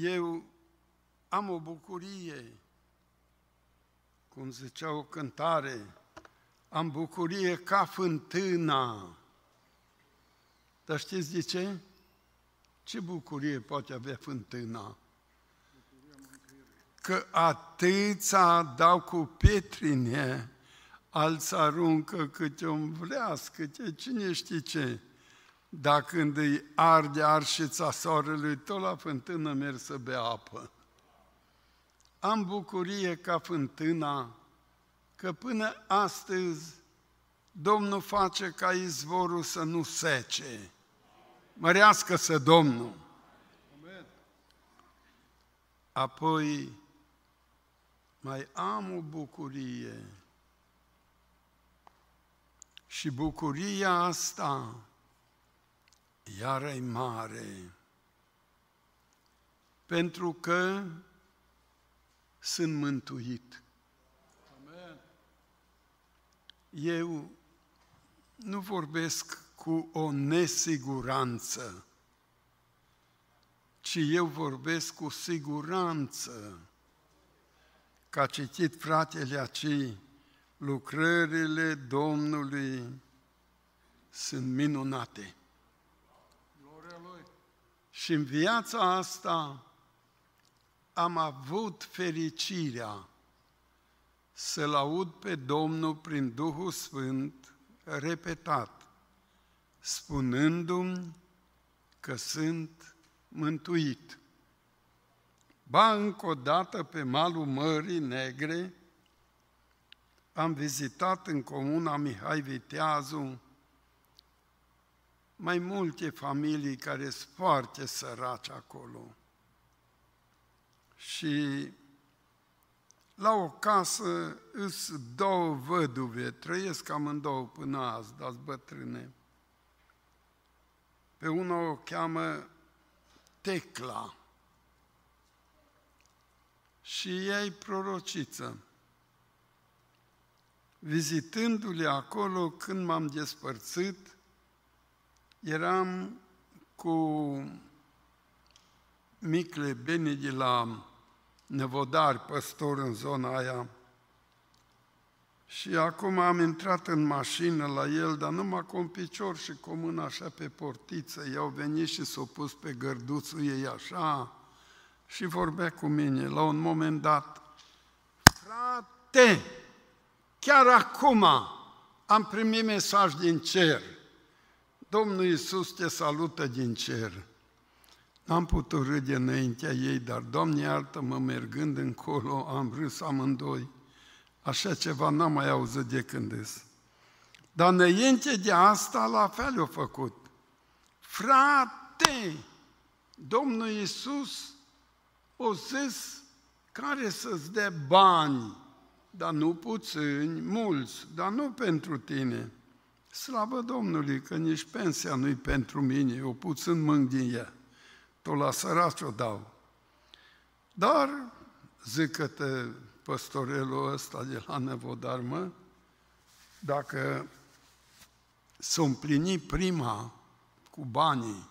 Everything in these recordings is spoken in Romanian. Eu am o bucurie, cum zicea o cântare, am bucurie ca fântâna. Dar știți de ce? Ce bucurie poate avea fântâna? Că atâția dau cu pietrine, alți aruncă câte un vreas, câte cine știe ce. Dar când îi arde arșița soarelui, tot la fântână merg să bea apă. Am bucurie ca fântâna, că până astăzi Domnul face ca izvorul să nu sece. Mărească-se Domnul! Apoi mai am o bucurie și bucuria asta iară-i mare, pentru că sunt mântuit. Amen. Eu nu vorbesc cu o nesiguranță, ci eu vorbesc cu siguranță. Că a citit fratele acei, lucrările Domnului sunt minunate. Și în viața asta am avut fericirea să-L aud pe Domnul prin Duhul Sfânt repetat, spunându-mi că sunt mântuit. Ba, încă o dată, pe malul Mării Negre, am vizitat în comuna Mihai Viteazu mai multe familii care sunt foarte săraci acolo. Și la o casă îs două văduve, trăiesc amândouă până azi, dar-s bătrâne. Pe una o cheamă Tecla și ea-i prorociță. Vizitându-le acolo, când m-am despărțit, eram cu Micle Beni de la Năvodari, păstor în zona aia, și acum am intrat în mașină la el, dar numai cu un picior și cu mâna așa pe portiță. I-au venit și s-au pus pe gărduțul ei așa și vorbea cu mine. La un moment dat, frate, chiar acum am primit mesaj din cer. Domnul Iisus te salută din cer. N-am putut râde înaintea ei, dar, Doamne iartă-mă, mergând încolo, am râs amândoi. Așa ceva n-am mai auzit de când îs. Dar înainte de asta, la fel a făcut. Frate, Domnul Iisus o zis care să-ți dea bani, dar nu puțini, mulți, dar nu pentru tine. Slavă Domnului că nici pensia nu-i pentru mine, eu puțin mânc din ea, tot la săraci o dau. Dar, zică-te, păstorelul ăsta de la Năvodar, mă, dacă s-o împlini prima cu banii,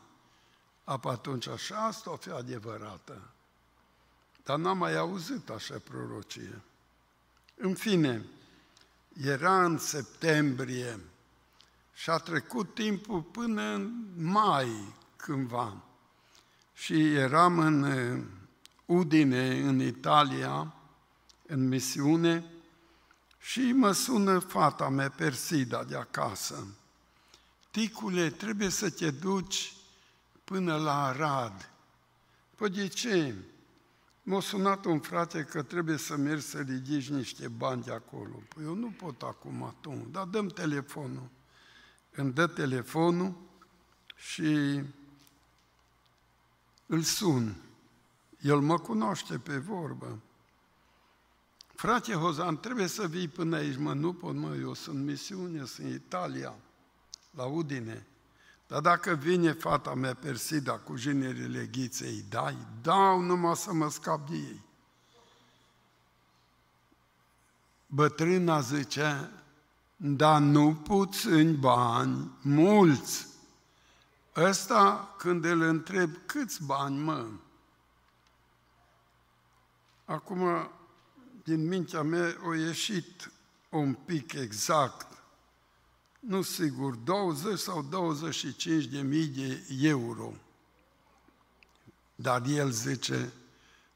apă atunci așa, asta o fi adevărată. Dar n-am mai auzit așa prorocie. În fine, era în septembrie și a trecut timpul până în mai cândva. Și eram în Udine, în Italia, în misiune, și mă sună fata mea, Persida, de acasă. Ticule, trebuie să te duci până la Arad. Păi de ce? M-a sunat un frate că trebuie să mergi să ridici niște bani de acolo. Păi eu nu pot acum, atunci, dar dă-mi telefonul. Îmi dă telefonul și îl sun. El mă cunoaște pe vorbă. Frate Hozan, trebuie să vii până aici, mă, nu pot, mă, eu sunt în misiune, sunt în Italia, la Udine. Dar dacă vine fata mea, Persida, cu jinerile ghiței, îi dai? Dau, numai să mă scap de ei. Bătrâna zicea, dar nu puțini bani, mulți. Ăsta, când îl întreb, câți bani, mă? Acum, din mintea mea a ieșit un pic exact, nu sigur, 20 sau 25 de mii de euro. Dar el zice,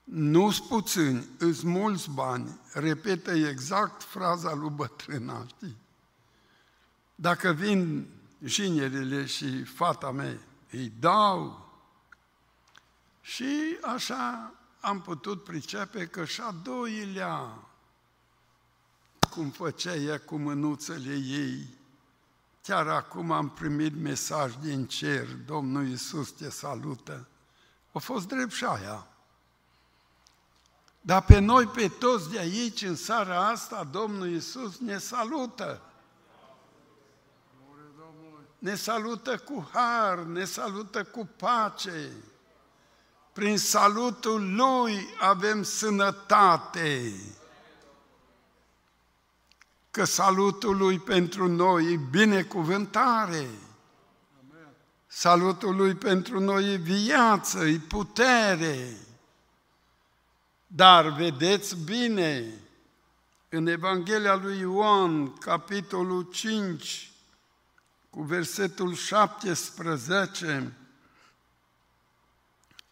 nu-s puțini, îs mulți bani, repetă exact fraza lui bătrâna, știi? Dacă vin jinerile și fata mea, îi dau. Și așa am putut pricepe că și-a doilea, cum făcea ea cu mânuțele ei. Chiar acum am primit mesaj din cer, Domnul Iisus te salută. A fost drept și aia. Dar pe noi, pe toți de aici, în seara asta, Domnul Iisus ne salută. Ne salută cu har, ne salută cu pace. Prin salutul Lui avem sănătate. Că salutul Lui pentru noi e binecuvântare. Salutul Lui pentru noi e viață, e putere. Dar vedeți bine, în Evanghelia lui Ioan, capitolul 5, cu versetul 17,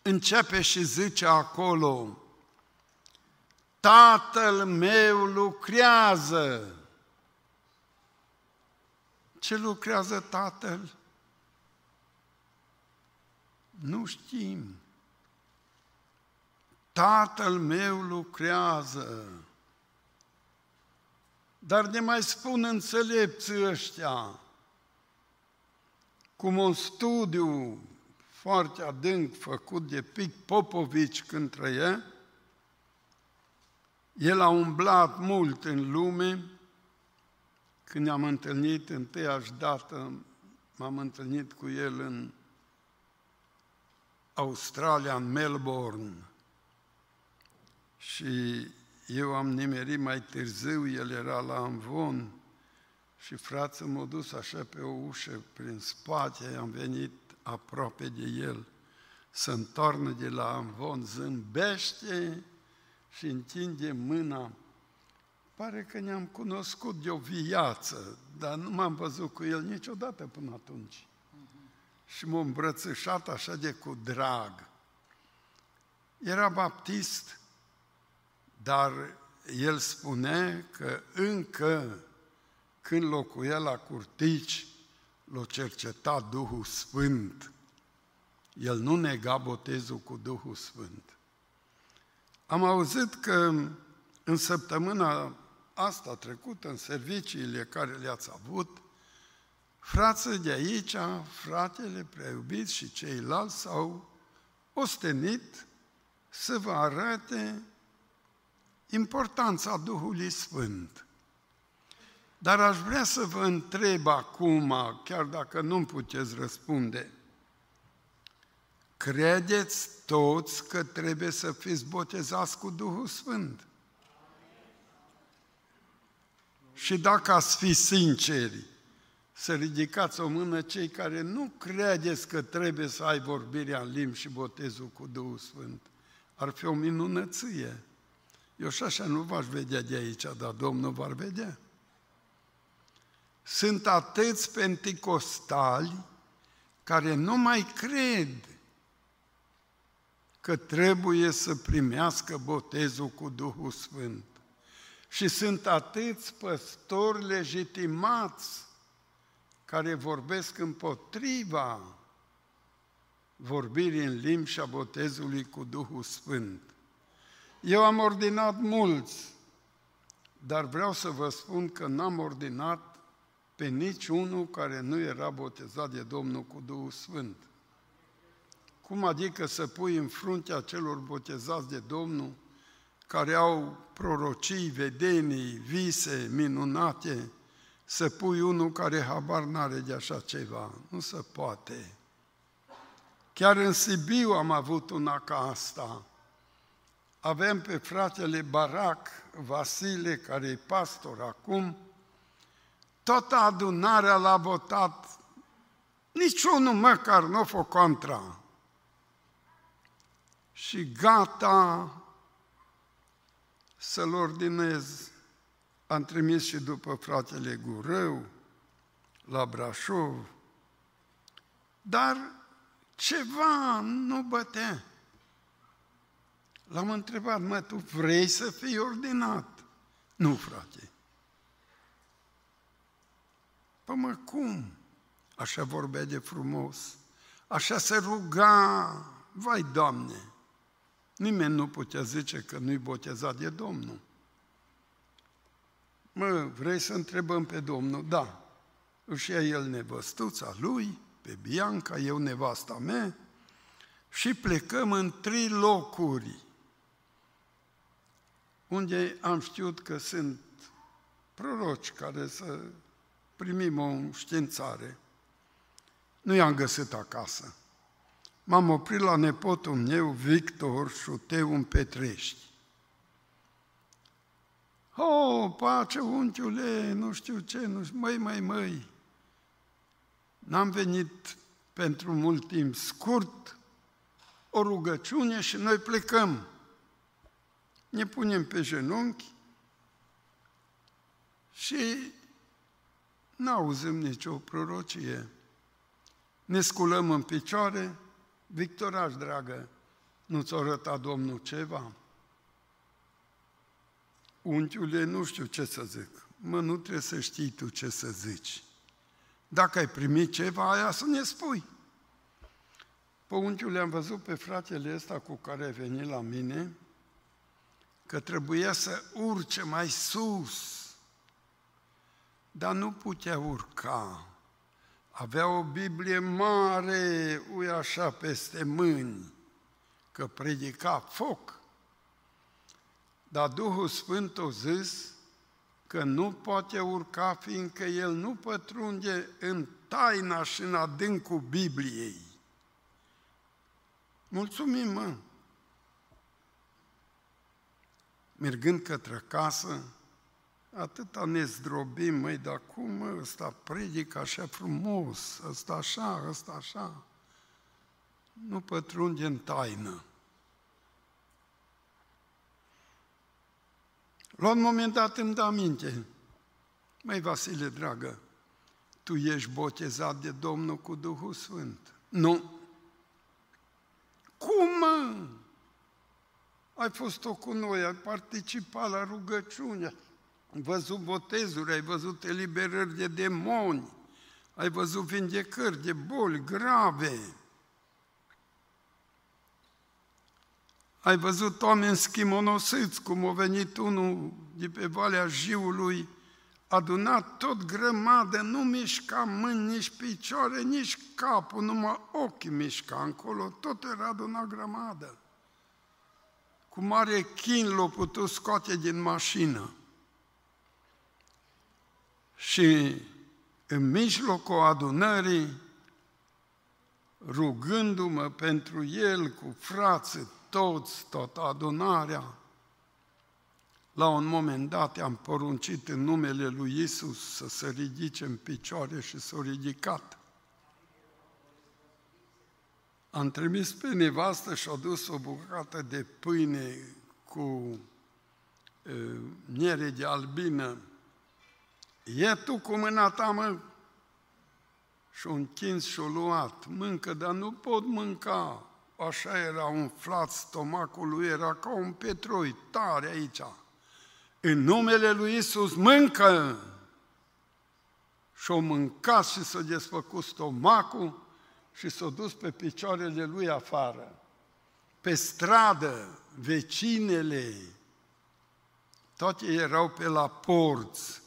începe și zice acolo, Tatăl meu lucrează. Ce lucrează Tatăl? Nu știm. Tatăl meu lucrează. Dar ne mai spun înțelepții ăștia, cum un studiu foarte adânc făcut de Pic Popovici când trăie, el a umblat mult în lume. Când ne-am întâlnit întâiași dată, m-am întâlnit cu el în Australia, în Melbourne. Și eu am nimerit mai târziu, el era la Amvon, și frața m-a dus așa pe o ușă prin spate, am venit aproape de el, se întoarnă de la Amvon, zâmbește și întinde mâna. Pare că ne-am cunoscut de o viață, dar nu m-am văzut cu el niciodată până atunci. Și m-a îmbrățișat așa de cu drag. Era baptist, dar el spune că încă când locuia la Curtici, l-a cercetat Duhul Sfânt. El nu nega botezul cu Duhul Sfânt. Am auzit că în săptămâna asta trecută, în serviciile care le-ați avut, frață de aici, fratele prea iubit și ceilalți s-au ostenit să vă arate importanța Duhului Sfânt. Dar aș vrea să vă întreb acum, chiar dacă nu-mi puteți răspunde, credeți toți că trebuie să fiți botezați cu Duhul Sfânt? Și dacă ați fi sinceri, să ridicați o mână cei care nu credeți că trebuie să ai vorbirea în limbi și botezul cu Duhul Sfânt. Ar fi o minunăție. Eu și așa nu v-aș vedea de aici, dar Domnul v-ar vedea. Sunt atâți penticostali care nu mai cred că trebuie să primească botezul cu Duhul Sfânt. Și sunt atâți păstori legitimați care vorbesc împotriva vorbirii în limbi și a botezului cu Duhul Sfânt. Eu am ordinat mulți, dar vreau să vă spun că n-am ordinat pe niciunul care nu era botezat de Domnul cu Duhul Sfânt. Cum adică să pui în fruntea celor botezați de Domnul care au prorocii, vedenii, vise minunate, să pui unul care habar n-are de așa ceva? Nu se poate. Chiar în Sibiu am avut una ca asta. Avem pe fratele Barac Vasile, care e pastor acum. Toată adunarea l-a votat, niciunul măcar nu a făcut contra. Și gata, să-l ordinez. Am trimis și după fratele Gurău, la Brașov, dar ceva nu bătea. L-am întrebat, mă, tu vrei să fii ordinat? Nu, frate. Păi mă, cum? Așa vorbea de frumos, așa se ruga, vai, Doamne! Nimeni nu putea zice că nu-i botezat de Domnul. Mă, vrei să întrebăm pe Domnul? Da. Își ia el nevăstuța lui, pe Bianca, eu nevasta mea, și plecăm în 3 locuri, unde am știut că sunt proroci care să primim o înștiințare. Nu i-am găsit acasă. M-am oprit la nepotul meu, Victor, Șuteu, în Petrești. Oh, pace, unchiule, nu știu ce, nu știu, măi. N-am venit pentru mult timp, scurt, o rugăciune și noi plecăm. Ne punem pe genunchi și n-auzim nicio prorocie. Ne sculăm în picioare. Victoraș, dragă, nu ți-a arătat Domnul ceva? Unchiule, nu știu ce să zic. Mă, nu trebuie să știi tu ce să zici. Dacă ai primit ceva, aia să ne spui. Păi, unchiule, am văzut pe fratele ăsta cu care a venit la mine că trebuia să urce mai sus, dar nu putea urca. Avea o Biblie mare, ui așa, peste mâini, că predica foc. Dar Duhul Sfânt a zis că nu poate urca, fiindcă el nu pătrunde în taina și în adâncul Bibliei. Mulțumim, mă! Mergând către casă, atâta ne zdrobim, măi, dar cum, mă, ăsta predică așa frumos, ăsta așa, nu pătrunde în taină. La un moment dat îmi dă aminte, măi, Vasile, dragă, tu ești botezat de Domnul cu Duhul Sfânt? Nu. Cum, mă? Ai fost-o cu noi, ai participat la rugăciune, ai văzut botezuri, ai văzut eliberări de demoni, ai văzut vindecări de boli grave, ai văzut oameni schimonosiți, cum a venit unul de pe Valea Jiului, adunat tot grămadă, nu mișca mâini, nici picioare, nici capul, numai ochii mișca încolo, tot era adunat grămadă. Cu mare chin l-a putut scoate din mașină. Și în mijlocul adunării, rugându-mă pentru el cu frații, toți, toată adunarea, la un moment dat am poruncit în numele lui Iisus să se ridice în picioare și s-a ridicat. Am trimis pe nevastă și-a dus o bucată de pâine cu miere de albină. Ia tu cu mâna ta, mă! Și-o închins și-o luat. Mâncă, dar nu pot mânca. Așa era umflat, stomacul lui era ca un petroi, tare aici. În numele lui Iisus, mâncă! Și-o mâncat și s-a desfăcut stomacul și s-a dus pe picioarele lui afară. Pe stradă, vecinele, toate erau pe la porți,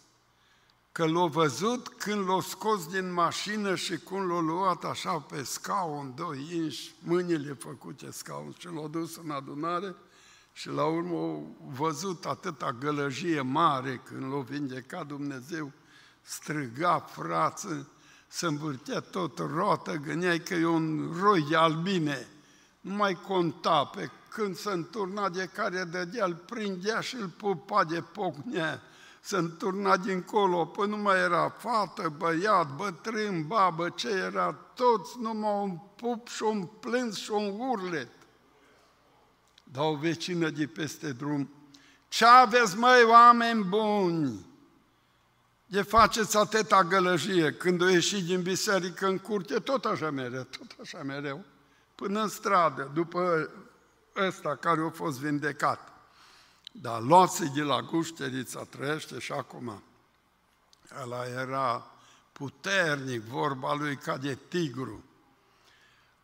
că l-a văzut când l-a scos din mașină și cum l-a luat așa pe scaun, 2 inși, mâinile făcute scaun, și l-a dus în adunare și la urmă a văzut atâta gălăgie mare când l-a vindecat Dumnezeu, striga frață, se învârtea tot roată, gâneai că e un roi de albine, nu mai conta, pe când se înturna de care dădea, îl prindea și îl pupa de pocnea. Se înturna dincolo, păi nu mai era fată, băiat, bătrân, babă, ce era, toți numai un pup și un plâns și un urlet. Dar o vecină de peste drum Ce aveți, măi, oameni buni? De faceți atâta gălăgie. Când o ieși din biserică în curte, tot așa mereu, până în stradă, după ăsta care a fost vindecat. Dar luați de la gușterița, trăiește și acum. Ăla era puternic, vorba lui ca de tigru.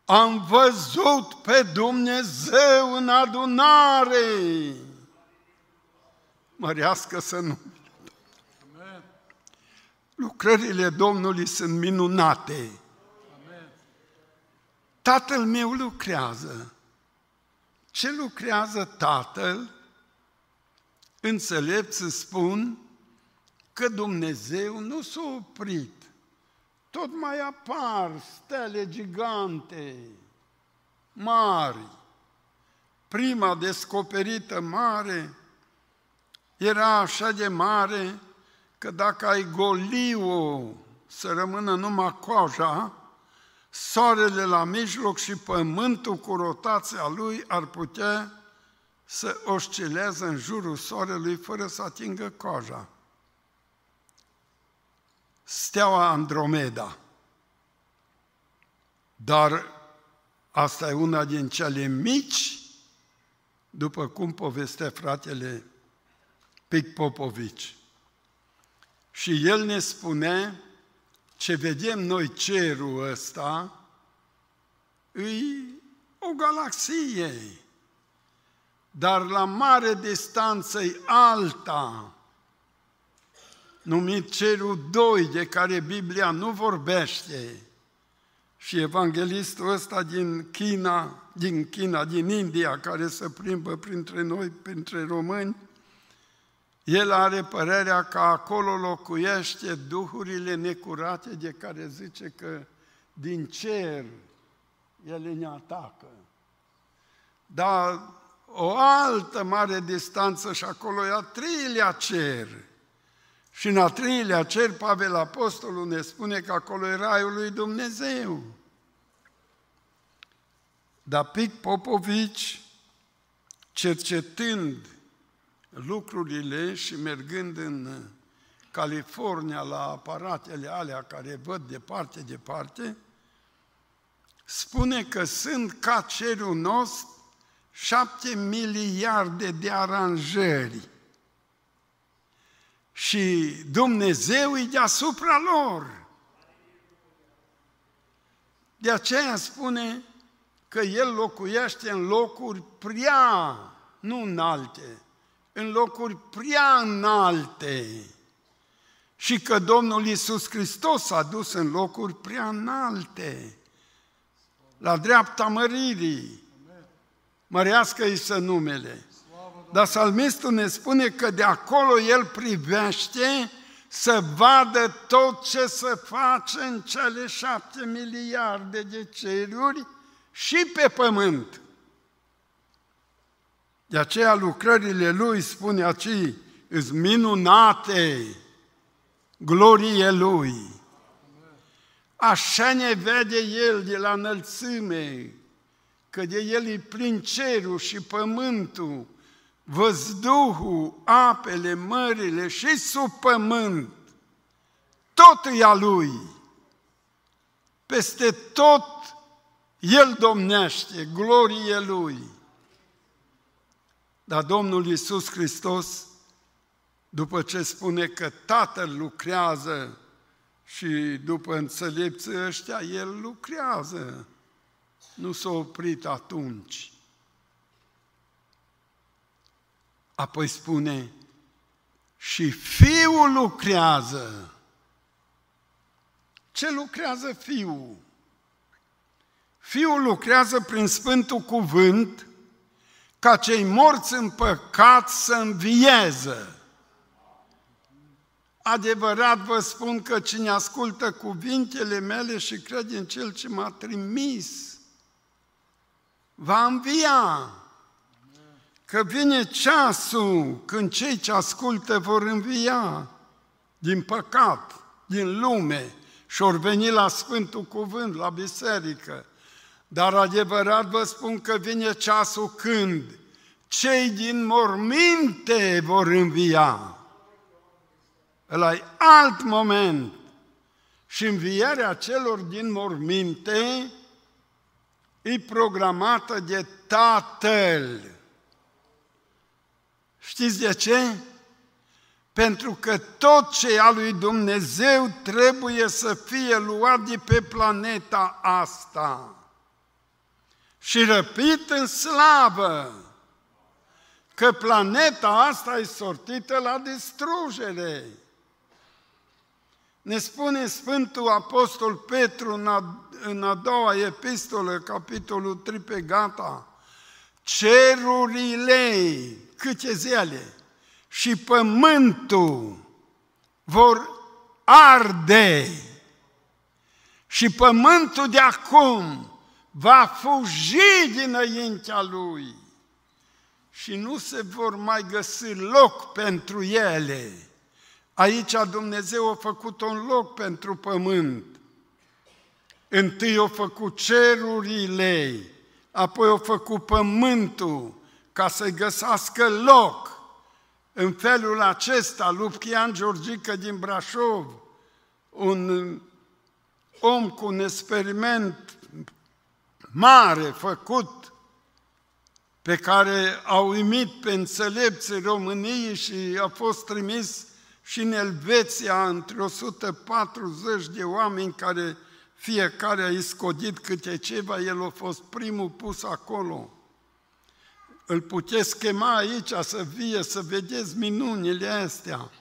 Am văzut pe Dumnezeu în adunare. Mărească să nu. Amen. Lucrările Domnului sunt minunate. Amen. Tatăl meu lucrează. Ce lucrează Tatăl? Înțelepți să spun că Dumnezeu nu s-a oprit. Tot mai apar stele gigante, mari. Prima descoperită mare era așa de mare că dacă ai goliu să rămână numai coaja, soarele la mijloc și pământul cu rotația lui ar putea să oscilează în jurul soarelui fără să atingă coaja. Steaua Andromeda. Dar asta e una din cele mici, după cum povestea fratele Pic Popovici. Și el ne spune ce vedem noi cerul ăsta, îi o galaxie, dar la mare distanță e alta, numit cerul 2, de care Biblia nu vorbește. Și evanghelistul ăsta din India, care se plimbă printre noi, printre români, el are părerea că acolo locuiește duhurile necurate de care zice că din cer ele ne atacă. Dar o altă mare distanță și acolo e a treilea cer. Și în a treilea cer, Pavel Apostolul ne spune că acolo e Raiul lui Dumnezeu. Dar Pic Popovici, cercetând lucrurile și mergând în California la aparatele alea care văd departe, spune că sunt ca cerul nostru 7 miliarde de aranjări. Și Dumnezeu e deasupra lor. De aceea spune că El locuiește în locuri prea, nu înalte, în locuri prea înalte. Și că Domnul Iisus Hristos s-a dus în locuri prea înalte, la dreapta măririi. Mărească-i să numele. Dar psalmistul ne spune că de acolo el privește să vadă tot ce se face în cele 7 miliarde de ceruri și pe pământ. De aceea lucrările lui, spune aici, îs minunate, glorie lui. Așa ne vede el de la înălțime, că de el e plin cerul și pământul, văzduhul, apele, mările și sub pământ. Tot e a lui. Peste tot el domnește, glorie lui. Dar Domnul Iisus Hristos, după ce spune că Tatăl lucrează și după înțelepții ăștia, el lucrează. Nu s-a oprit atunci. Apoi spune, și Fiul lucrează. Ce lucrează Fiul? Fiul lucrează prin Sfântul Cuvânt ca cei morți în păcat să învieze. Adevărat vă spun că cine ascultă cuvintele mele și crede în Cel ce m-a trimis, va învia. Că vine ceasul când cei ce ascultă vor învia din păcat, din lume și vor veni la Sfântul Cuvânt, la biserică. Dar adevărat vă spun că vine ceasul când cei din morminte vor învia. Ăla-i alt moment. Și învierea celor din morminte e programată de Tatăl. Știți de ce? Pentru că tot ce e al lui Dumnezeu trebuie să fie luat de pe planeta asta și răpit în slavă, că planeta asta e sortită la distrugere. Ne spune Sfântul Apostol Petru în a doua epistolă, capitolul 3, pe gata, cerurile, câte zile, și pământul vor arde și pământul de acum va fugi dinaintea lui și nu se vor mai găsi loc pentru ele. Aici Dumnezeu a făcut un loc pentru pământ. Întâi a făcut cerurile, apoi a făcut pământul ca să-i găsească loc. În felul acesta, Lufchian Georgica din Brașov, un om cu un experiment mare făcut, pe care a uimit pe înțelepții României și a fost trimis și în Elveția între 140 de oameni care fiecare a iscodit câte ceva, el a fost primul pus acolo. Îl puteți chema aici să vie, să vedeți minunile astea.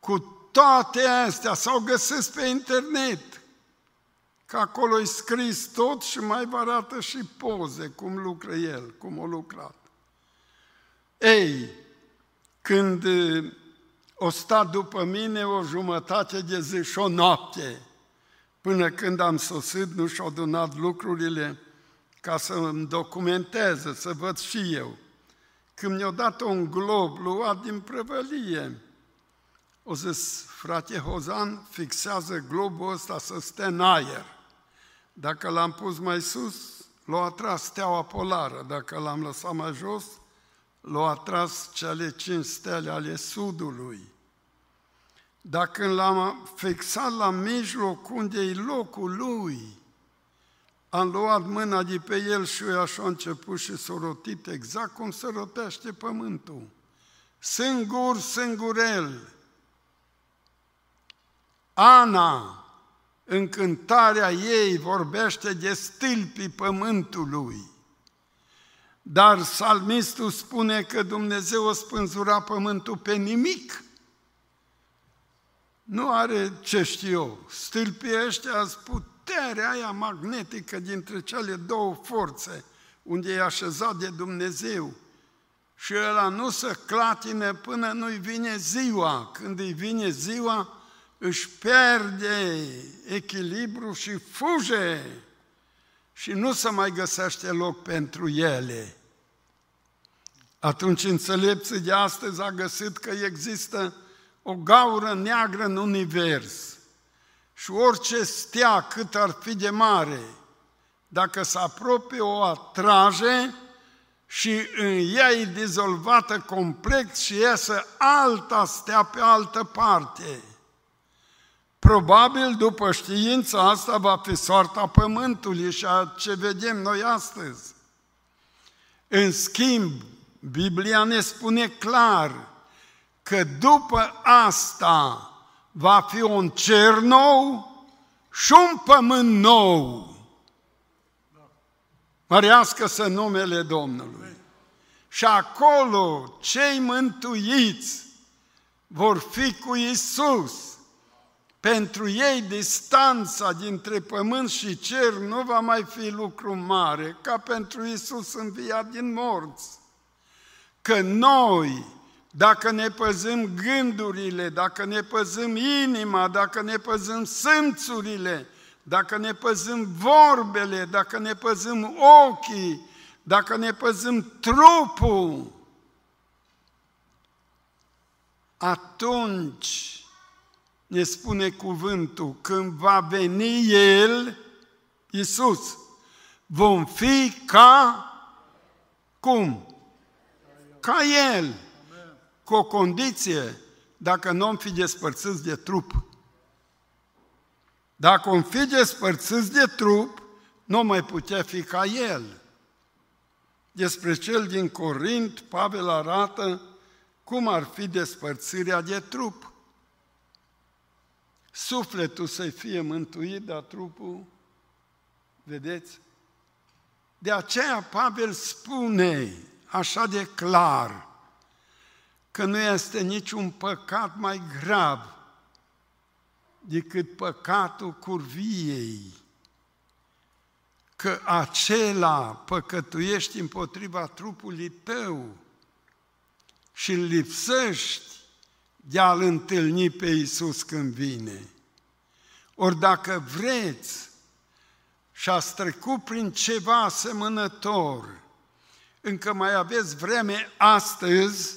Cu toate astea s-au găsit pe internet, că acolo-i scris tot și mai vă arată și poze, cum lucră el, cum a lucrat. Ei, când o stat după mine o jumătate de zi și o noapte, până când am sosit, nu și-au adunat lucrurile, ca să îmi documenteze, să văd și eu. Când mi-a dat un glob luat din prăvălie, o zis, frate Hozan, fixează globul ăsta să stea în aer. Dacă l-am pus mai sus, l-a atras steaua polară. Dacă l-am lăsat mai jos, l-a atras cele 5 stele ale sudului. Dacă l-am fixat la mijloc unde e locul lui, am luat mâna de pe el și eu așa a început și s-a rotit exact cum se rotește pământul. Singur, singurel. Ana, în cântarea ei, vorbește de stâlpii pământului. Dar psalmistul spune că Dumnezeu o spânzura pământul pe nimic. Nu are ce știu eu. Stâlpii ăștia spun puterea aia magnetică dintre cele două forțe, unde e așezat de Dumnezeu, și ăla nu se clatine până nu-i vine ziua. Când îi vine ziua, își pierde echilibru și fuge și nu se mai găsește loc pentru ele. Atunci înțelepții de astăzi a găsit că există o gaură neagră în univers. Și orice stea, cât ar fi de mare, dacă se apropie, o atrage și în ea e dizolvată complet și iese alta stea pe altă parte. Probabil, după știința asta, va fi soarta Pământului și a ce vedem noi astăzi. În schimb, Biblia ne spune clar că după asta va fi un cer nou și un pământ nou. Mărească-se numele Domnului. Și acolo cei mântuiți vor fi cu Iisus. Pentru ei distanța dintre pământ și cer nu va mai fi lucru mare, ca pentru Iisus înviat din morți. Că noi, dacă ne păzim gândurile, dacă ne păzim inima, dacă ne păzim simțurile, dacă ne păzim vorbele, dacă ne păzim ochii, dacă ne păzim trupul, atunci ne spune cuvântul, când va veni El, Iisus, vom fi ca Cum? Ca El, cu o condiție, dacă nu am fi despărțiți de trup. Dacă am fi despărțiți de trup, nu mai putea fi ca El. Despre cel din Corint, Pavel arată cum ar fi despărțirea de trup. Sufletul să-i fie mântuit, dar trupul, vedeți? De aceea Pavel spune așa de clar că nu este niciun păcat mai grav decât păcatul curviei, că acela păcătuiești împotriva trupului tău și îl lipsești de a-L întâlni pe Iisus când vine. Ori dacă vreți și-ați trecut prin ceva asemănător, încă mai aveți vreme astăzi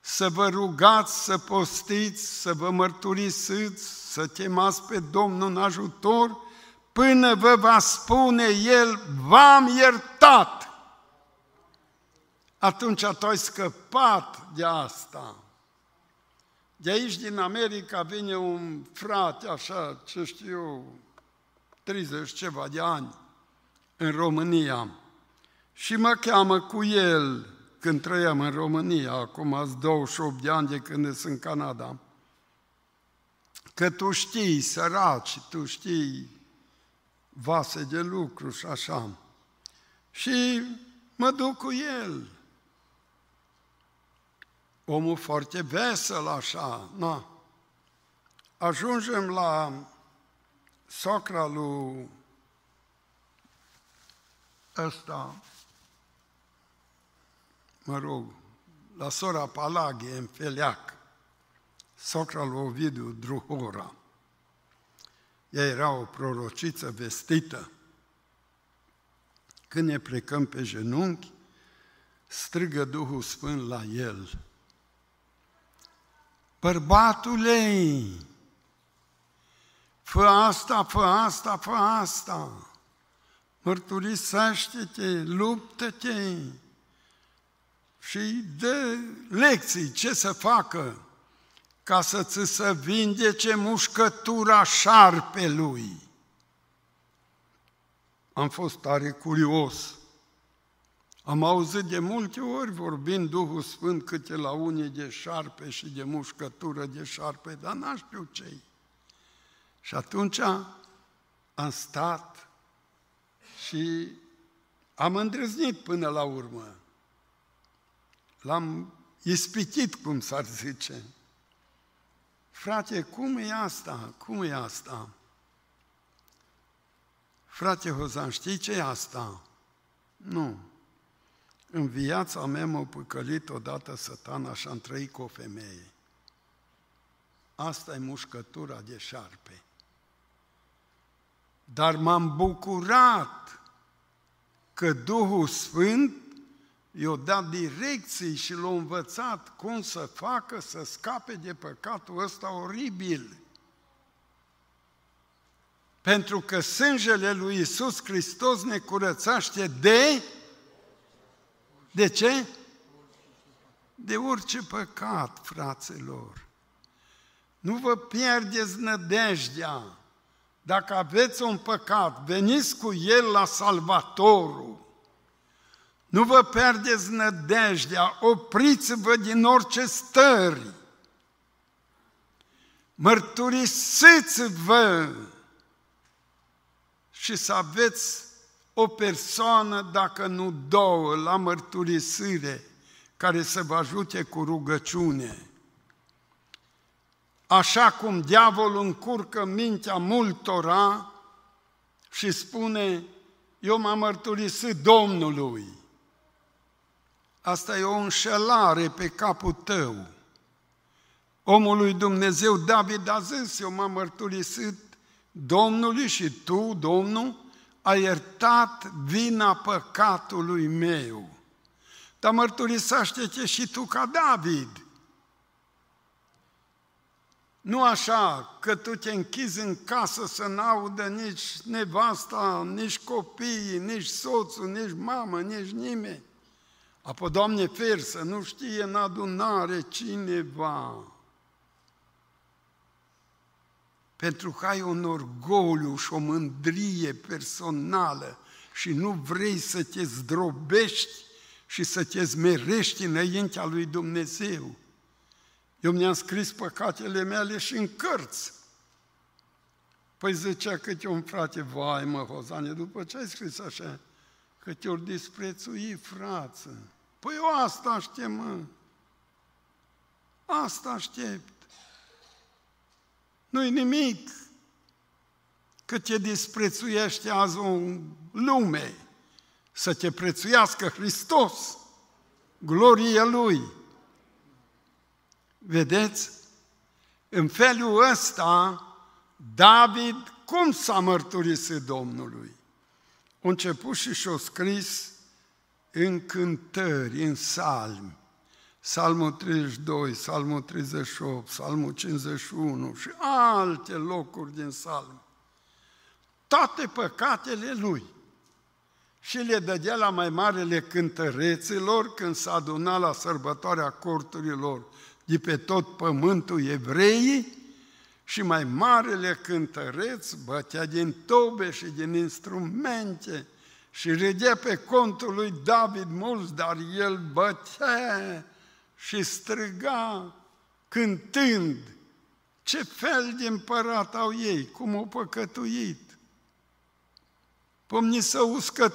să vă rugați, să postiți, să vă mărturisiți, să chemați pe Domnul în ajutor, până vă va spune El, v-am iertat. Atunci tu ai scăpat de asta. De aici, din America, vine un frate, așa, ce știu eu, 30 ceva de ani, în România. Și mă cheamă cu el când trăiam în România, acum azi 28 de ani de când sunt în Canada. Că tu știi, săraci, tu știi vase de lucru și așa. Și mă duc cu el. Omul foarte vesel așa, na. Ajungem la socra lui ăsta, mă rog, la sora Palaghe, în Feleac, socra lui Ovidiu Druhora. Ea era o prorociță vestită. Când ne plecăm pe genunchi, strigă Duhul Sfânt la el. Bărbatule, fă asta, fă asta, fă asta, mărturisește-te, luptă-te și dă lecții ce să facă ca să ți se vindece mușcătura șarpelui. Am fost tare curios. Am auzit de multe ori vorbind Duhul Sfânt câte la unii de șarpe și de mușcătură de șarpe, dar n-aș știu ce-i. Și atunci am stat și am îndrăznit până la urmă. L-am ispitit, cum s-ar zice. Frate, cum e asta? Cum e asta? Frate Hozan, știi ce e asta? Nu. În viața mea m-a păcălit odată Satana și am trăit cu o femeie. Asta e mușcătura de șarpe. Dar m-am bucurat că Duhul Sfânt i-a dat direcții și l-a învățat cum să facă să scape de păcatul ăsta oribil. Pentru că sângele lui Iisus Hristos ne curățește de... De ce? De orice păcat, fraților. Nu vă pierdeți nădejdea. Dacă aveți un păcat, veniți cu el la Salvatorul. Nu vă pierdeți nădejdea, opriți-vă din orice stări. Mărturisiți-vă și să aveți o persoană, dacă nu două, la mărturisire, care să vă ajute cu rugăciune. Așa cum diavolul încurcă mintea multora și spune, eu m-am mărturisit Domnului. Asta e o înșelare pe capul tău. Omul lui Dumnezeu, David, a zis, eu m-am mărturisit Domnului și tu, Domnul, a iertat vina păcatului meu. Dar mărturisește-te și tu ca David. Nu așa că tu te închizi în casă să n-audă nici nevasta, nici copiii, nici soțul, nici mamă, nici nimeni. Apoi, Doamne, fer să nu știe în adunare cineva, pentru că ai un orgoliu și o mândrie personală și nu vrei să te zdrobești și să te zmerești înaintea lui Dumnezeu. Eu mi-am scris păcatele mele și în cărți. Păi zicea câte un frate, vai mă, Hozane, după ce ai scris așa, că te-ori disprețui, frață. Păi eu asta aștept, mă. Asta aștept. Nu-i nimic că te disprețuiește azi în lume, să te prețuiască Hristos, gloria Lui. Vedeți? În felul ăsta, David cum s-a mărturisit Domnului? A început și și-a scris în cântări, în salmi. Psalmul 32, Psalmul 38, Psalmul 51 și alte locuri din Psalm. Toate păcatele lui. Și le dădea la mai marele cântăreților când s-a adunat la sărbătoarea corturilor de pe tot pământul evreii și mai marele cântăreț bătea din tobe și din instrumente și râdea pe contul lui David mulți, dar el bătea și striga cântând ce fel de împărat au ei, cum au păcătuit. Pomni să uscă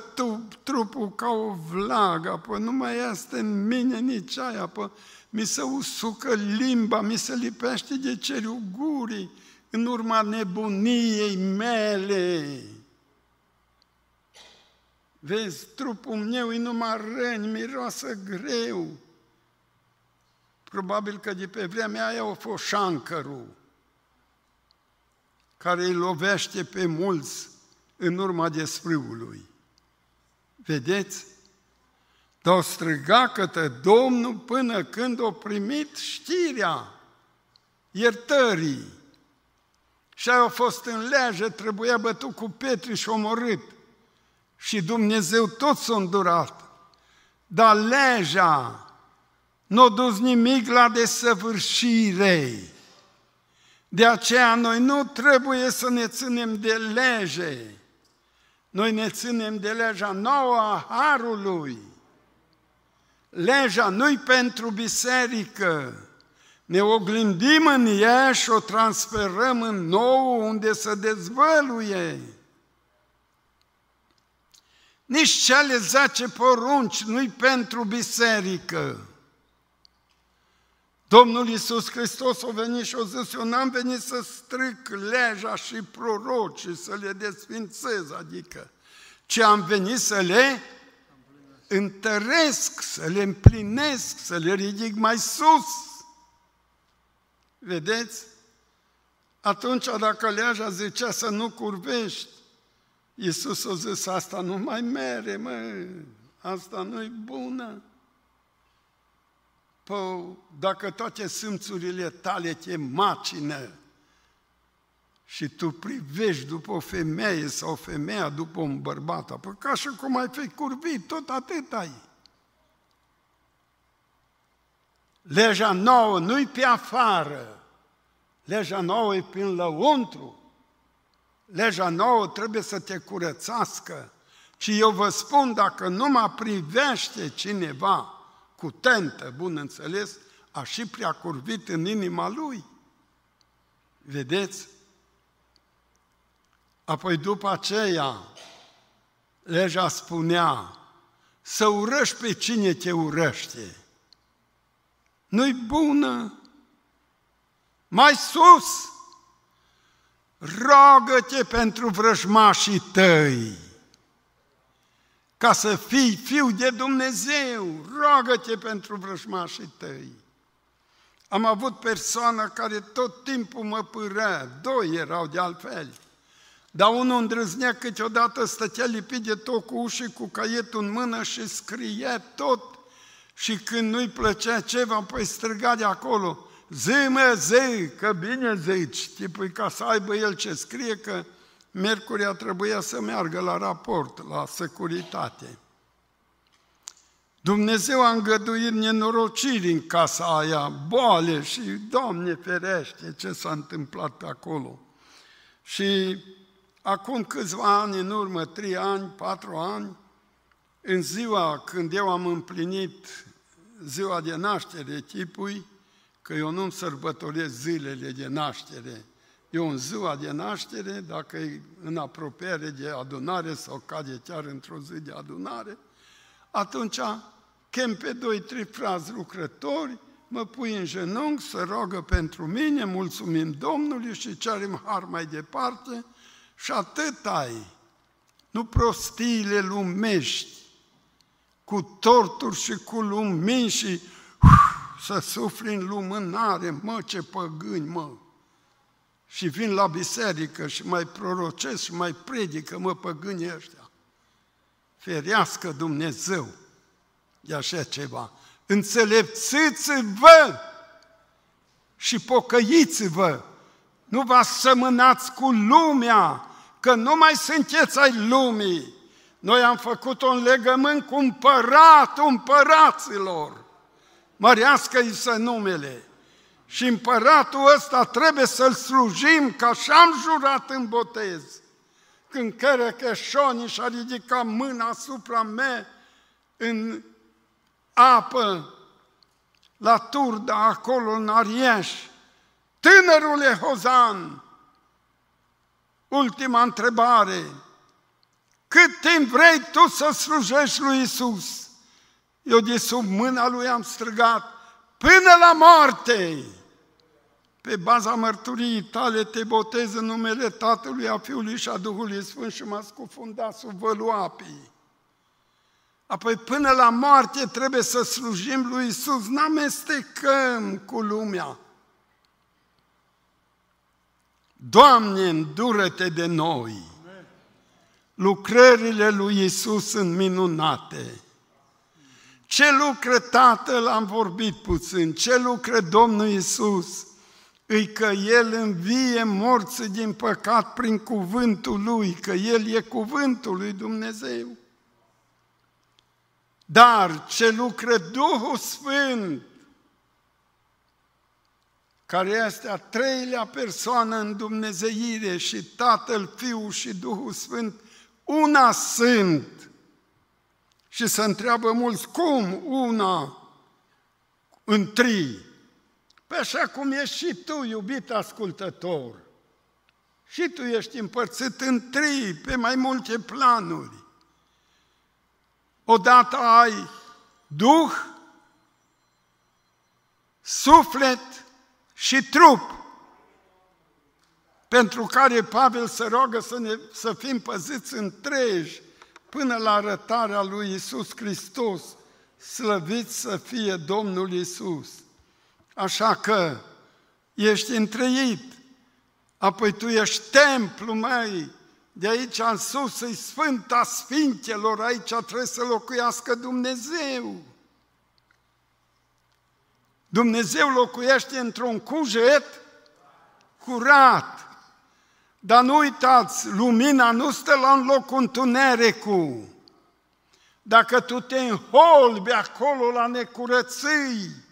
trupul ca o vlagă, apoi nu mai este în mine nici aia, apoi mi se usucă limba, mi se lipește de cerul gurii în urma nebuniei mele. Vezi, trupul meu e numai răni, miroasă greu. Probabil că de pe vremea aia a fost șancărul, care îi lovește pe mulți în urma desfrâului. Vedeți? Dar o striga către Domnul până când o primit știrea iertării. Și aia a fost în leajă, trebuia bătut cu pietre și omorât. Și Dumnezeu tot s-a îndurat. Dar leaja n-a dus nimic la desăvârșire. De aceea noi nu trebuie să ne ținem de lege. Noi ne ținem de legea nouă a Harului. Legea nu-i pentru biserică. Ne oglindim în ea și o transferăm în nou unde se dezvăluie. Nici cele 10 porunci nu-i pentru biserică. Domnul Iisus Hristos a venit și a zis, eu n-am venit să stric legea și prorocii, să le desfințez, adică, ci am venit să le întăresc, să le împlinesc, să le ridic mai sus. Vedeți? Atunci, dacă legea zicea să nu curvești, Iisus a zis, asta nu mai mere, mă, asta nu-i bună. Păi, dacă toate simțurile tale te macină și tu privești după o femeie sau femeia după un bărbat, apoi ca și cum ai fi curvit, tot atât ai. Legea nouă nu-i pe afară, legea nouă e prin lăuntru. Legea nouă trebuie să te curățească. Și eu vă spun, dacă nu mă privește cineva cu tentă, bun înțeles, a și prea curvit în inima lui. Vedeți? Apoi după aceea, legea spunea, să urăști pe cine te urăște. Nu-i bună? Mai sus! Roagă-te pentru vrăjmașii tăi, ca să fii fiu de Dumnezeu, roagă-te pentru vrăjmașii tăi. Am avut persoană care tot timpul mă pârea, doi erau de altfel, dar unul îndrăznea câteodată, stătea lipit de tot cu ușii, cu caietul în mână și scria tot și când nu-i plăcea ceva, păi striga de acolo, zi-mă, zi, că bine zici, tipul ca să aibă el ce scrie, că miercurea trebuia să meargă la raport, la securitate. Dumnezeu a îngăduit nenorociri în casa aia, boale și, Doamne ferește, ce s-a întâmplat acolo. Și acum câțiva ani în urmă, 3 ani, 4 ani, în ziua când eu am împlinit ziua de naștere tipului, că eu nu-mi sărbătoresc zilele de naștere. Eu în ziua de naștere, dacă e în apropiere de adunare sau cade chiar într-o zi de adunare, atunci chem pe 2-3 frați lucrători, mă pui în genunchi, se rogă pentru mine, mulțumim Domnului și cerem har mai departe și atât ai. Nu prostiile lumești, cu torturi și cu lumini și să sufli în lumânare, mă, ce păgâni, mă. Și vin la biserică și mai prorocesc și mai predică, mă, păgâni ăștia. Ferească Dumnezeu de așa ceva. Înțelepțiți-vă și pocăiți-vă. Nu vă asemănați cu lumea, că nu mai sunteți ai lumii. Noi am făcut un legământ cu împăraților. Mărească-i să numele. Și împăratul ăsta trebuie să-l slujim, că așa am jurat în botez. Când Kerekeșonii și-a ridicat mâna asupra mea în apă, la Turda, acolo în Arieș, tânărule Hozan, ultima întrebare, cât timp vrei tu să slujești lui Iisus? Eu de sub mâna lui am strigat, până la moarte! Pe baza mărturiei tale te botez în numele Tatălui, a Fiului și a Duhului Sfânt și m-a scufundat sub vălul apei. Apoi până la moarte trebuie să slujim lui Iisus, n-amestecăm cu lumea. Doamne, îndură-te de noi! Lucrările lui Iisus sunt minunate. Ce lucră Tatăl, am vorbit puțin, ce lucră Domnul Iisus? Îi că El învie morții din păcat prin cuvântul Lui, că El e cuvântul Lui Dumnezeu. Dar ce lucră Duhul Sfânt, care este a 3-lea persoană în dumnezeire și Tatăl, Fiul și Duhul Sfânt, una sunt. Și se întreabă mulți, cum una în trii? Pe așa cum ești și tu, iubit ascultător. Și tu ești împărțit în trii, pe mai multe planuri. Odată ai duh, suflet și trup, pentru care Pavel se roagă să fim păziți întregi până la arătarea lui Iisus Hristos, slăvit să fie Domnul Iisus. Așa că ești întreit, apoi tu ești templu măi, de aici în sus e Sfânta Sfintelor, aici trebuie să locuiască Dumnezeu. Dumnezeu locuiește într-un cuget curat. Dar nu uitați, lumina nu stă la un loc cu întunericul. Dacă tu te înholbi acolo la necurății,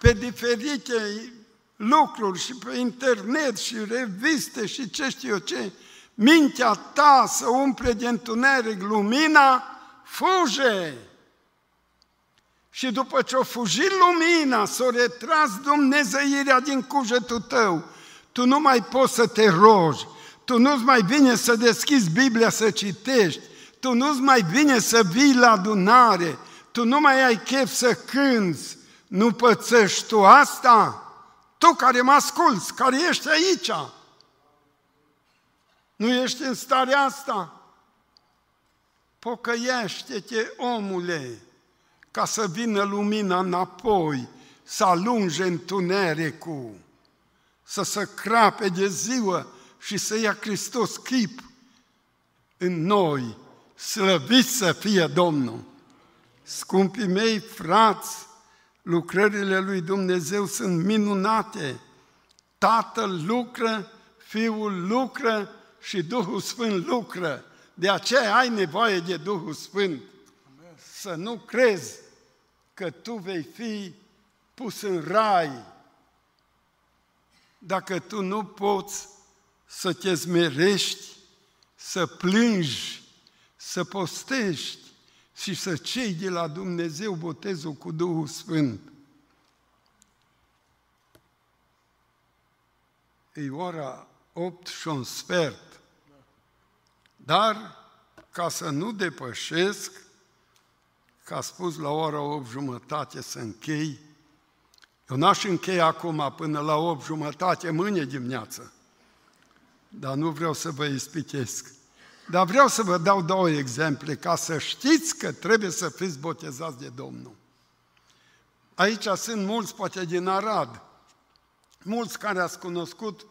pe diferite lucruri și pe internet și reviste și ce știu eu ce, mintea ta să umple de întuneric lumina, fuge. Și după ce o fugi lumina, s-o retras dumnezeirea din cugetul tău. Tu nu mai poți să te rogi, tu nu-ți mai vine să deschizi Biblia să citești, tu nu-ți mai vine să vii la adunare, tu nu mai ai chef să cânți. Nu pățești tu asta? Tu care mă asculți, care ești aici, nu ești în starea asta? Pocăiește-te, omule, ca să vină lumina înapoi, să alunge întunericul, să se crape de ziua și să ia Hristos chip în noi. Slăvit să fie Domnul! Scumpii mei frați, lucrările lui Dumnezeu sunt minunate. Tatăl lucră, Fiul lucră și Duhul Sfânt lucră. De aceea ai nevoie de Duhul Sfânt. să nu crezi că tu vei fi pus în rai dacă tu nu poți să te zmerești, să plângi, să postești și să ceri de la Dumnezeu botezul cu Duhul Sfânt. E ora 8:15, dar ca să nu depășesc, că a spus la ora 8:30 să închei, eu n-aș încheia acum până la 8:30 mâine dimineață, dar nu vreau să vă ispitesc. Dar vreau să vă dau două exemple ca să știți că trebuie să fiți botezați de Domnul. Aici sunt mulți, poate din Arad, mulți care ați cunoscut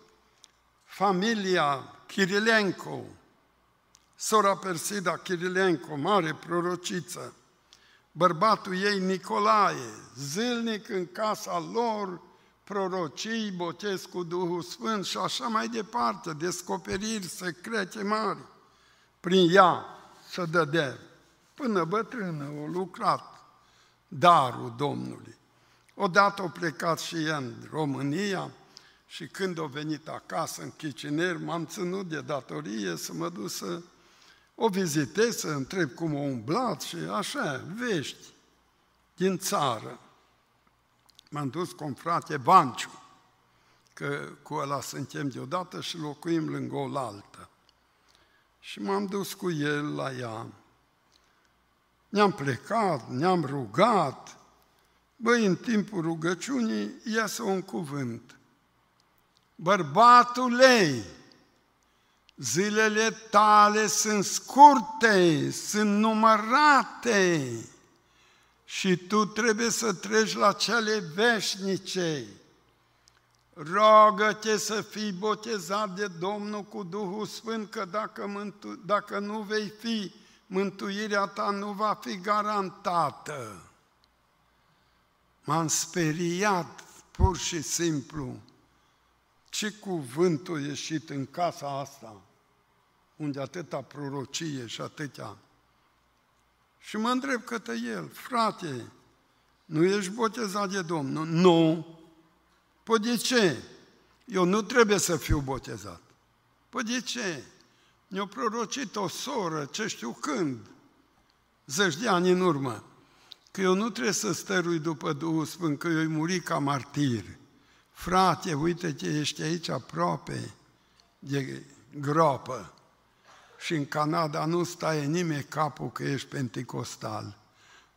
familia Kirilencu, sora Persida Kirilencu, mare prorociță, bărbatul ei Nicolae, zilnic în casa lor, prorocii, botez cu Duhul Sfânt și așa mai departe, descoperiri secrete mari. Prin ea să dădea, până bătrână a lucrat darul Domnului. Odată a plecat și ea în România și când a venit acasă în Chicineri, m-am ținut de datorie să mă duc să o vizitez, să întreb cum a umblat și așa, vești din țară. M-am dus cu un frate Banciu, că cu ăla suntem deodată și locuim lângă oaltă. Și m-am dus cu el la ea. Ne-am plecat, ne-am rugat. Băi, în timpul rugăciunii iasă un cuvânt. Bărbatule, zilele tale sunt scurte, sunt numărate și tu trebuie să treci la cele veșnice. Rogă-te să fii botezat de Domnul cu Duhul Sfânt, că dacă nu vei fi, mântuirea ta nu va fi garantată. M-am speriat pur și simplu. Ce cuvânt a ieșit în casa asta, unde atâta prorocie și atâtea. Și mă întreb către el, frate, nu ești botezat de Domnul? Nu. Păi de ce? Eu nu trebuie să fiu botezat. Păi de ce? Mi-a prorocit o soră, ce știu când, 10 de ani în urmă, că eu nu trebuie să stărui după Duhul Sfânt, că eu-i muri ca martir. Frate, uite-te, ești aici aproape de groapă și în Canada nu staie nimeni capul că ești penticostal,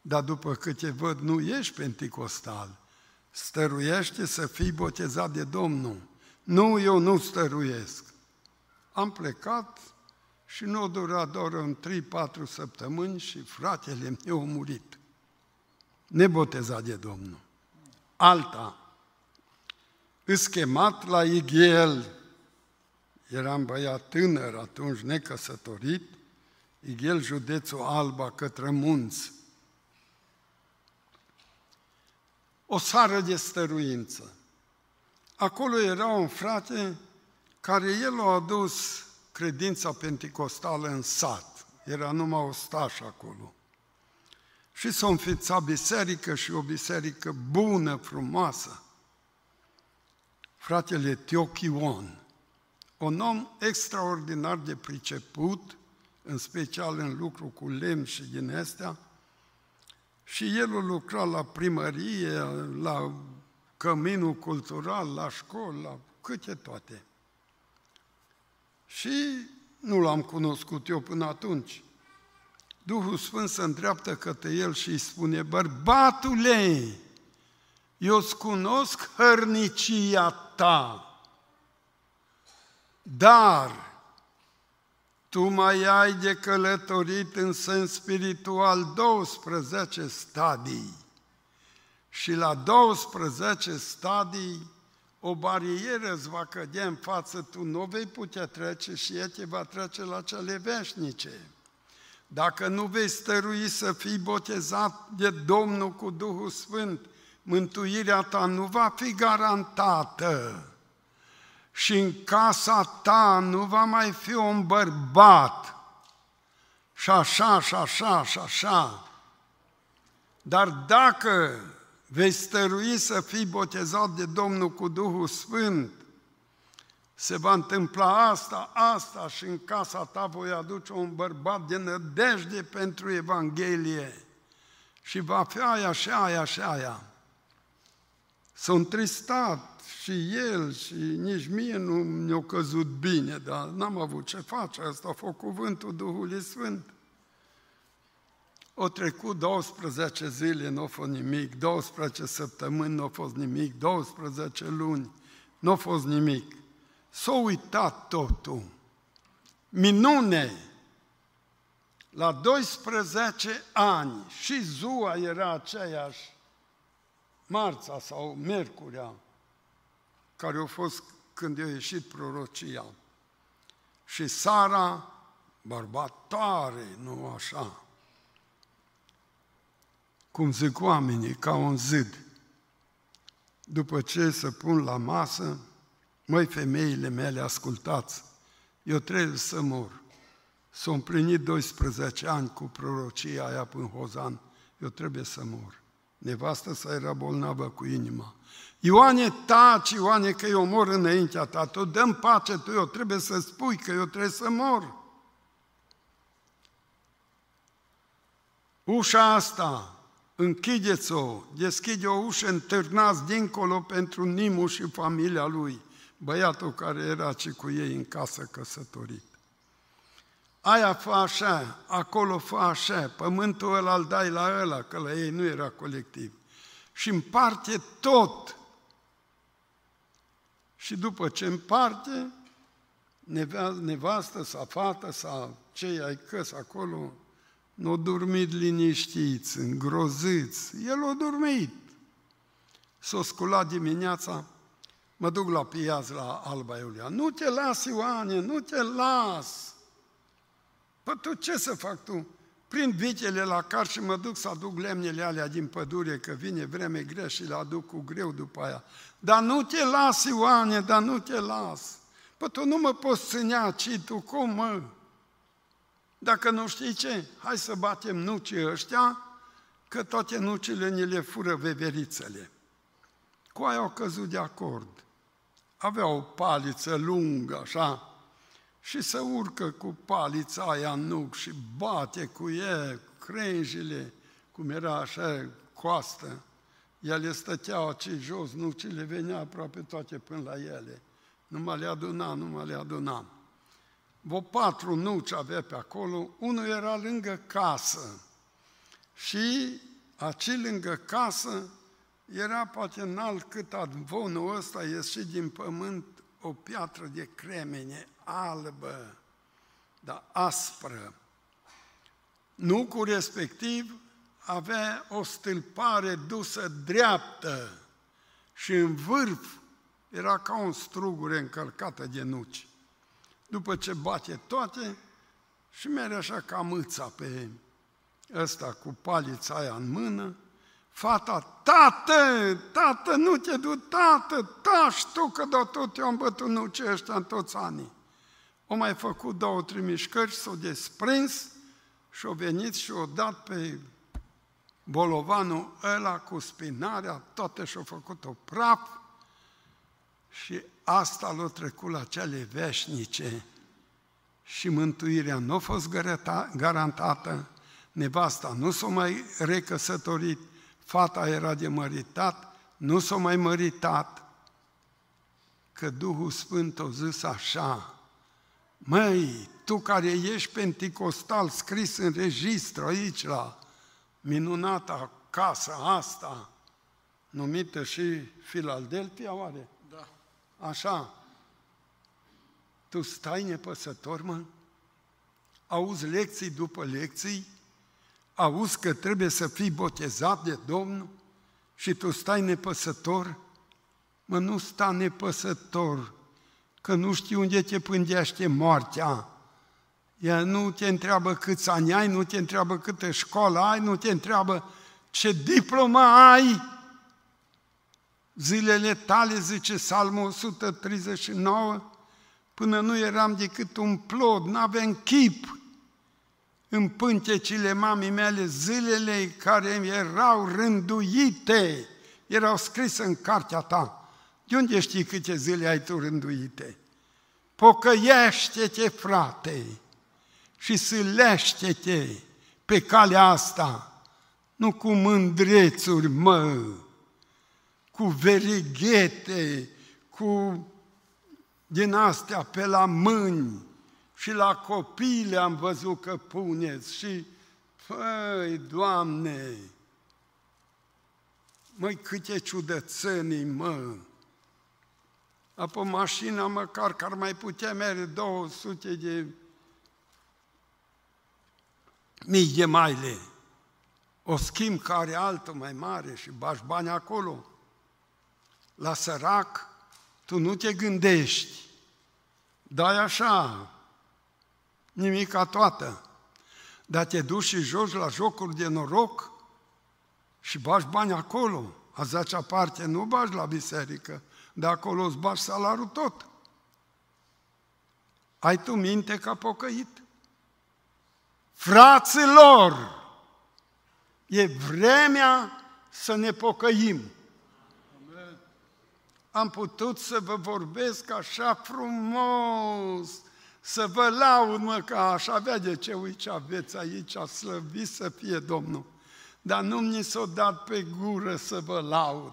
dar după cât te văd, nu ești penticostal. Stăruiește să fii botezat de Domnul. Nu, eu nu stăruiesc. Am plecat și nu a durat doar în 3-4 săptămâni și fratele meu a murit. Nebotezat de Domnul. Alta. Îs chemat la Ighel. Eram băiat tânăr atunci, necăsătorit. Ighel, județul Alba, către munți. O sară de stăruință. Acolo era un frate care el a adus credința penticostală în sat. Era numai ostaș acolo. Și s-a înființat biserică și o biserică bună, frumoasă. Fratele Teochion, un om extraordinar de priceput, în special în lucru cu lemn și din astea, și el lucra la primărie, la căminul cultural, la școli, la câte toate. Și nu l-am cunoscut eu până atunci. Duhul Sfânt se îndreaptă către el și îi spune, bărbatule, eu-ți cunosc hărnicia ta, dar tu mai ai de călătorit în sens spiritual 12 stadii și la 12 stadii o barieră îți va cădea în față, tu nu vei putea trece și ea te va trece la cele veșnice. Dacă nu vei stărui să fii botezat de Domnul cu Duhul Sfânt, mântuirea ta nu va fi garantată. Și în casa ta nu va mai fi un bărbat. Și așa, și așa, și așa. Dar dacă vei stărui să fii botezat de Domnul cu Duhul Sfânt, se va întâmpla asta și în casa ta voi aduce un bărbat de nădejde pentru Evanghelie și va fi aia și aia și aia. S-a întristat și el și nici mie nu mi-a căzut bine, dar n-am avut ce face, asta a fost cuvântul Duhului Sfânt. O trecut 12 zile, n-a fost nimic, 12 săptămâni, n-a fost nimic, 12 luni, n-a fost nimic. S-a uitat totul. Minune! La 12 ani și ziua era aceeași, marța sau miercurea, care a fost când a ieșit prorocia. Și Sara, bărbatoare, nu așa, cum zic oamenii, ca un zid. După ce se pun la masă, măi, femeile mele, ascultați, eu trebuie să mor. S-au împlinit 12 ani cu prorocia aia până Hozan, eu trebuie să mor. Nevastă sa era bolnavă cu inima. Ioane, taci, Ioane, că eu mor înaintea ta, tu dă-mi pace, tu, eu trebuie să spui că eu trebuie să mor. Ușa asta, închideți-o, deschide o ușă, întârnați dincolo pentru Nimu și familia lui, băiatul care era și cu ei în casă căsătorit. Aia fă așa, acolo fă așa, pământul ăla îl dai la ăla, că la ei nu era colectiv. Și împarte tot. Și după ce împarte, nevastă sau fată sau cei ai căs acolo, n-au dormit liniștiți, îngroziți. El a dormit. S-a sculat dimineața, mă duc la Piaz, la Alba Iulia. Nu te las, Ioane, nu te las! Păi tu ce să fac tu? Prind vitele la car și mă duc să aduc lemnele alea din pădure, că vine vreme grea și le aduc cu greu după aia. Dar nu te las, Ioane, dar nu te las. Păi tu nu mă poți ținea, ci tu cum, mă? Dacă nu știi ce, hai să batem nucii ăștia, că toate nucile ni le fură veverițele. Cu aia au căzut de acord. Avea o paliță lungă, așa, și se urcă cu palița aia în nuc și bate cu ea, crenjile, cum era așa, coastă. Ele stăteau aici jos, nucile venea aproape toate până la ele. Nu mă le adunam. Vă 4 nuci avea pe acolo, unul era lângă casă. Și aici lângă casă era poate înalt cât Amvonul ăsta, ieșit din pământ, o piatră de cremene, albă, dar aspră. Nucul respectiv avea o stâlpare dusă dreaptă și în vârf era ca un strugure încărcată de nuci. După ce bate toate și merge așa ca mâța pe ăsta cu palița aia în mână, fata, tată, nu te du, tată, taci tu, că de tot eu am bătut nucii ăștia în toți anii. O mai făcut 2-3 mișcări, s-o desprins și-o venit și-o dat pe bolovanul ăla cu spinarea, toate și-o făcut-o praf și asta l-o trecut la cele veșnice și mântuirea nu a fost garantată, nevasta nu s-o mai recăsătorit, fata era de măritat, nu s-a mai măritat, că Duhul Sfânt a zis așa, măi, tu care ești penticostal scris în registru aici la minunata casa asta, numită și Filadelfia, oare? Da. Așa, tu stai nepăsător, mă? Auzi lecții după lecții? Auzi că trebuie să fii botezat de Domnul și tu stai nepăsător? Mă, nu sta nepăsător, că nu știi unde te pândește moartea. Ea nu te întreabă câți ani ai, nu te întreabă câtă școală ai, nu te întreabă ce diploma ai. Zilele tale, zice Psalmul 139, până nu eram decât un plod, n-aveam chip. în pântecile mamei mele zilele care erau rânduite, erau scrise în cartea ta. De unde știi câte zile ai tu rânduite? Pocăiește-te, frate, și silește-te pe calea asta, nu cu mândrețuri, mă, cu verighete, cu din astea pe la mâini, și la copii le-am văzut că puneți și, păi, Doamne, măi, câte ciudățenii, mă! Apoi mașina, măcar, că ar mai putea merge 200 de mii de maile. O schimb care altul mai mare și bași bani acolo. La sărac, tu nu te gândești, dai așa, nimica toată, dar te duci și joci la jocuri de noroc și bagi bani acolo. A 10-a parte nu bagi la biserică, dar acolo îți bagi salarul tot. Ai tu minte ca pocăit? Fraților, e vremea să ne pocăim. Amen. Am putut să vă vorbesc așa frumos, să vă laud, mă, că aș avea de ce, uite ce aveți aici, a slăvit să fie Domnul. Dar nu mi s-o dat pe gură să vă laud.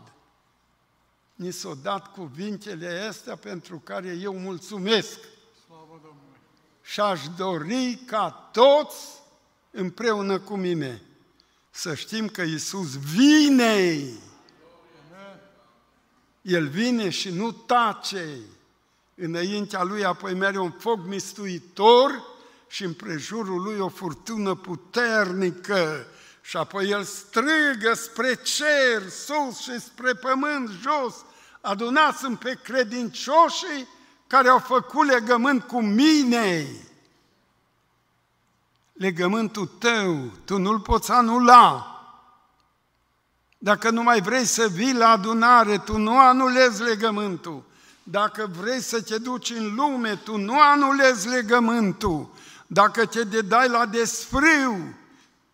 Mi s-o dat cuvintele astea pentru care eu mulțumesc. Slavă Domnului! Și aș dori ca toți, împreună cu mine, să știm că Iisus vine! El vine și nu tace! Înaintea lui apoi merge un foc mistuitor și împrejurul lui o furtună puternică. Și apoi el strigă spre cer, sus, și spre pământ, jos: adunați-mi pe credincioșii care au făcut legământ cu mine. Legământul tău, tu nu-l poți anula. Dacă nu mai vrei să vii la adunare, tu nu anulezi legământul. Dacă vrei să te duci în lume, tu nu anulezi legământul. Dacă te dedai la desfrâu,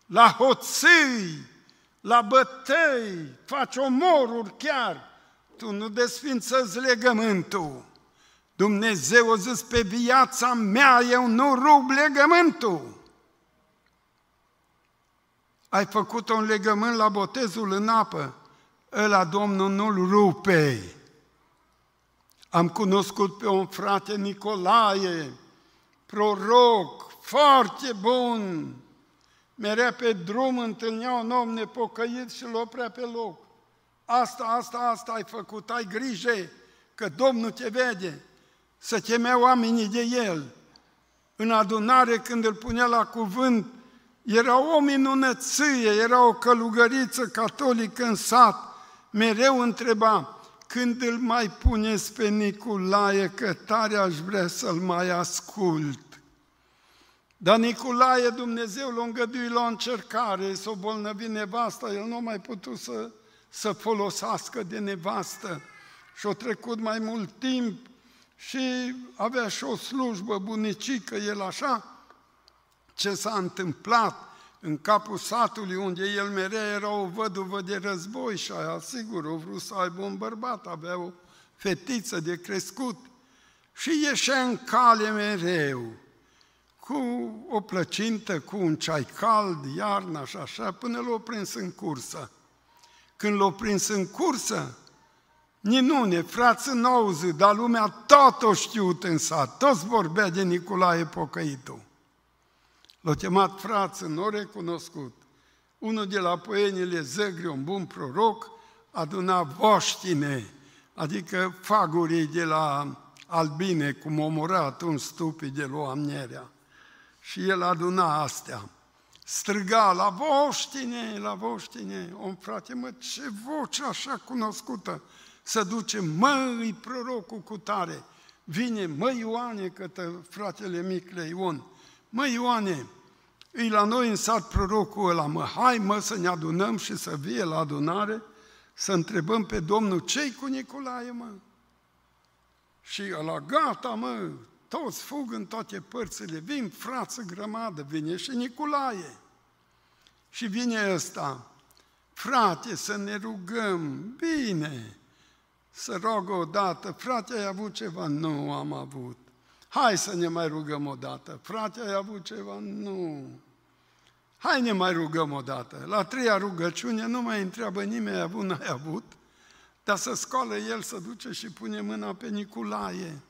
la hoții, la bătăi, faci omoruri chiar, tu nu desfințezi legământul. Dumnezeu a zis: pe viața mea eu nu rup legământul. Ai făcut un legământ la botezul în apă, ăla Domnul nu-l rupe. Am cunoscut pe un frate, Nicolae, proroc, foarte bun. Merea pe drum, întâlnea un om nepocăit și îl oprea pe loc. Asta ai făcut, ai grijă că Domnul te vede. Să temea oamenii de el. În adunare, când îl punea la cuvânt, era o minunăție, era o călugăriță catolică în sat. Mereu întreba: când îl mai puneți pe Nicolae, că tare aș vrea să-l mai ascult. Dar Nicolae, Dumnezeu l-a îngăduit la o încercare, s-o bolnăvit nevasta, el nu a mai putut să folosească de nevastă. Și-a trecut mai mult timp și avea și o slujbă bunicică, el așa. Ce s-a întâmplat? În capul satului unde el merea era o văduvă de război și aia, sigur, o vrut să aibă un bărbat, avea o fetiță de crescut și ieșea în cale mereu, cu o plăcintă, cu un ceai cald, iarna și așa, până l-o prins în cursă. Când l-o prins în cursă, ninune, frață n-auzi, dar lumea tot o știut în sat, toți vorbea de Nicolae Pocăitul. L-a chemat frață, n-o recunoscut. Unul de la poenile Zăgri, un bun proroc, aduna voștine, adică fagurii de la albine, cum omora atunci stupii de Loamnerea. Și el aduna astea. Striga: la voștine, la voștine. Om, frate, mă, ce voce așa cunoscută. Să duce: măi, prorocul cu tare. Vine: măi, Ioane, către fratele Micle Ion. Măi, Ioane, îi la noi în sat prorocul ăla, mă, hai, mă, să ne adunăm și să vie la adunare, să întrebăm pe Domnul ce-i cu Nicolae, mă. Și ăla: gata, mă, toți fug în toate părțile, vin frață grămadă, vine și Nicolae. Și vine ăsta, frate, să ne rugăm, bine, să rog o dată, frate, ai avut ceva? Nu am avut. Hai să ne mai rugăm o dată, frate, ai avut ceva? Nu. Hai ne mai rugăm o dată. La treia rugăciune nu mai întreabă nimeni, ai avut, n-ai avut, dar să scoală el, să duce și pune mâna pe Nicolae.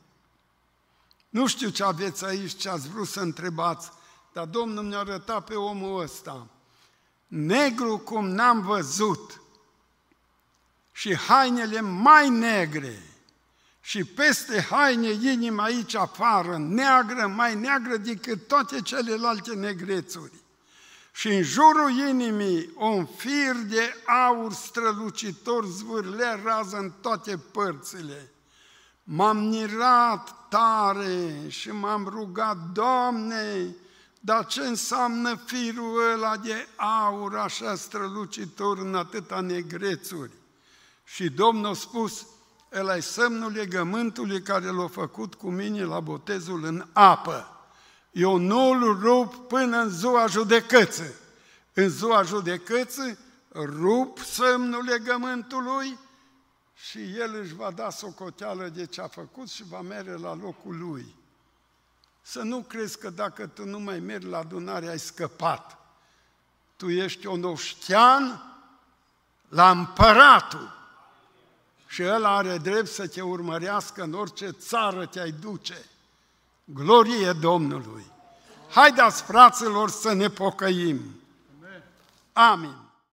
Nu știu ce aveți aici, ce ați vrut să întrebați, dar Domnul mi-a arătat pe omul ăsta. Negru cum n-am văzut și hainele mai negre și peste haine inima aici afară, neagră, mai neagră decât toate celelalte negrețuri. Și în jurul inimii un fir de aur strălucitor zvârlea rază în toate părțile. M-am mirat tare și m-am rugat, Doamne, dar ce înseamnă firul ăla de aur așa strălucitor în atâta negrețuri? Și Domnul a spus, ăla-i semnul legământului care l-a făcut cu mine la botezul în apă. Eu nu-l rup până în ziua judecății. În ziua judecății rup semnul legământului și el își va da socoteală de ce a făcut și va merge la locul lui. Să nu crezi că dacă tu nu mai mergi la adunare, ai scăpat. Tu ești un oștean la împăratul și el are drept să te urmărească în orice țară te-ai duce. Glorie Domnului! Haideți, fraților, să ne pocăim! Amin!